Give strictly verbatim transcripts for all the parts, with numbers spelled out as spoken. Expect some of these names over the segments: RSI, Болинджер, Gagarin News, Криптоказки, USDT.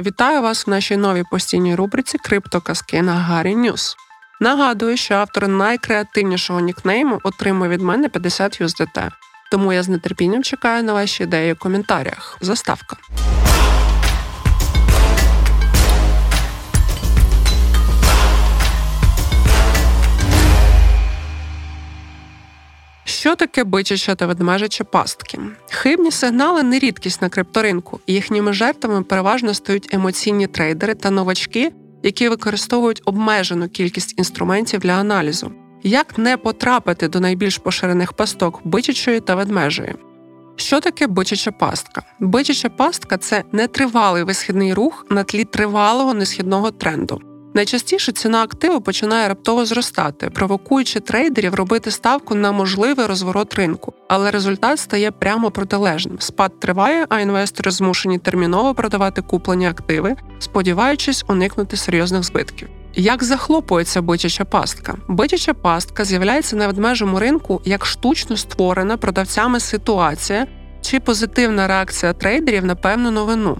Вітаю вас в нашій новій постійній рубриці «Криптоказки» на Gagarin News. Нагадую, що автор найкреативнішого нікнейму отримує від мене п'ятдесят ю ес ді ті. Тому я з нетерпінням чекаю на ваші ідеї в коментарях. Заставка. Що таке бичача та ведмежачі пастки? Хибні сигнали – не рідкість на крипторинку. Їхніми жертвами переважно стають емоційні трейдери та новачки, які використовують обмежену кількість інструментів для аналізу. Як не потрапити до найбільш поширених пасток бичачої та ведмежої? Що таке бичача пастка? Бичача пастка – це нетривалий висхідний рух на тлі тривалого несхідного тренду. Найчастіше ціна активу починає раптово зростати, провокуючи трейдерів робити ставку на можливий розворот ринку. Але результат стає прямо протилежним. Спад триває, а інвестори змушені терміново продавати куплені активи, сподіваючись уникнути серйозних збитків. Як захлопується бичача пастка? Бичача пастка з'являється на ведмежому ринку як штучно створена продавцями ситуація чи позитивна реакція трейдерів на певну новину.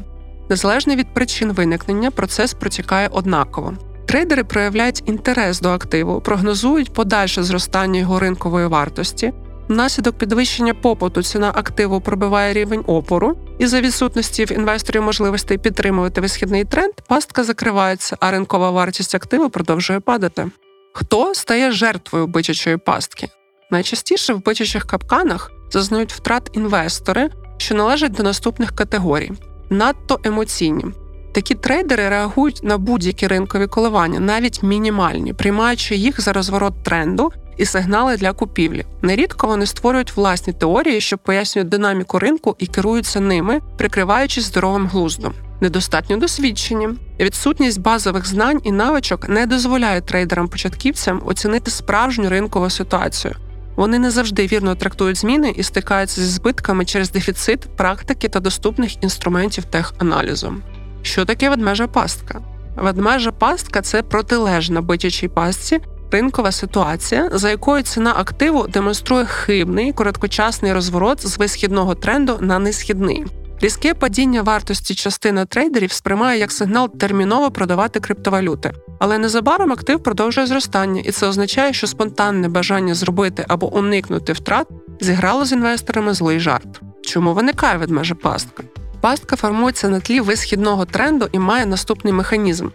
Незалежно від причин виникнення, процес протікає однаково. Трейдери проявляють інтерес до активу, прогнозують подальше зростання його ринкової вартості, внаслідок підвищення попиту ціна активу пробиває рівень опору, і за відсутності в інвесторів можливостей підтримувати висхідний тренд, пастка закривається, а ринкова вартість активу продовжує падати. Хто стає жертвою бичачої пастки? Найчастіше в бичачих капканах зазнають втрат інвестори, що належать до наступних категорій. Надто емоційні. Такі трейдери реагують на будь-які ринкові коливання, навіть мінімальні, приймаючи їх за розворот тренду і сигнали для купівлі. Нерідко вони створюють власні теорії, що пояснюють динаміку ринку і керуються ними, прикриваючись здоровим глуздом. Недостатньо досвідчені. Відсутність базових знань і навичок не дозволяє трейдерам-початківцям оцінити справжню ринкову ситуацію. Вони не завжди вірно трактують зміни і стикаються зі збитками через дефіцит практики та доступних інструментів теханалізу. Що таке ведмежа пастка? Ведмежа пастка – це протилежна бичачій пастці ринкова ситуація, за якою ціна активу демонструє хибний короткочасний розворот з висхідного тренду на низхідний. Різке падіння вартості частина трейдерів сприймає як сигнал терміново продавати криптовалюти. Але незабаром актив продовжує зростання, і це означає, що спонтанне бажання зробити або уникнути втрат зіграло з інвесторами злий жарт. Чому виникає ведмежа пастка? Пастка формується на тлі висхідного тренду і має наступний механізм.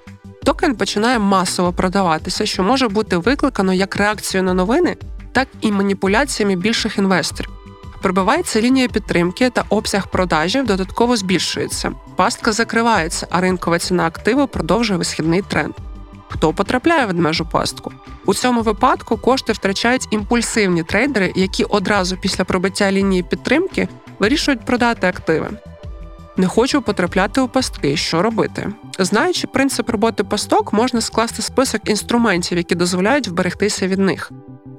Токен починає масово продаватися, що може бути викликано як реакцією на новини, так і маніпуляціями більших інвесторів. Пробивається лінія підтримки та обсяг продажів додатково збільшується. Пастка закривається, а ринкова ціна активу продовжує висхідний тренд. Хто потрапляє в ведмежу пастку? У цьому випадку кошти втрачають імпульсивні трейдери, які одразу після пробиття лінії підтримки вирішують продати активи. Не хочу потрапляти у пастки, що робити? Знаючи принцип роботи пасток, можна скласти список інструментів, які дозволяють вберегтися від них.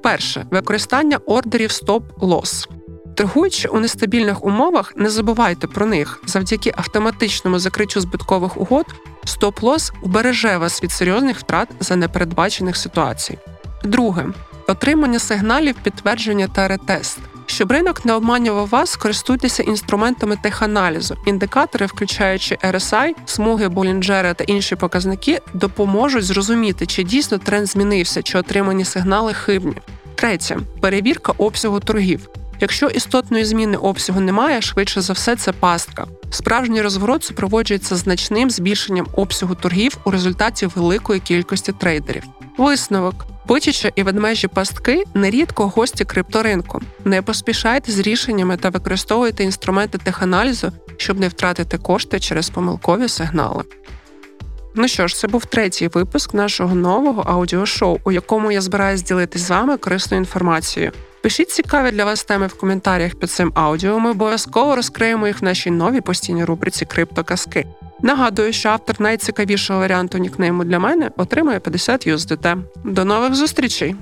Перше. Використання ордерів стоп-лосс. Торгуючи у нестабільних умовах, не забувайте про них. Завдяки автоматичному закриттю збиткових угод, стоп-лосс убереже вас від серйозних втрат за непередбачених ситуацій. Друге. Отримання сигналів підтвердження та ретест. Щоб ринок не обманював вас, користуйтеся інструментами теханалізу. Індикатори, включаючи ар ес ай, смуги Болінджера та інші показники, допоможуть зрозуміти, чи дійсно тренд змінився, чи отримані сигнали хибні. Третє. Перевірка обсягу торгів. Якщо істотної зміни обсягу немає, швидше за все це пастка. Справжній розворот супроводжується значним збільшенням обсягу торгів у результаті великої кількості трейдерів. Висновок. Бичачі і ведмежі пастки – нерідко гості крипторинку. Не поспішайте з рішеннями та використовуйте інструменти теханалізу, щоб не втратити кошти через помилкові сигнали. Ну що ж, це був третій випуск нашого нового аудіошоу, у якому я збираюсь ділитись з вами корисною інформацією. Пишіть цікаві для вас теми в коментарях під цим аудіо, ми обов'язково розкриємо їх в нашій новій постійній рубриці «Криптоказки». Нагадую, що автор найцікавішого варіанту нікнейму для мене отримує п'ятдесят ю ес ді ті. До нових зустрічей!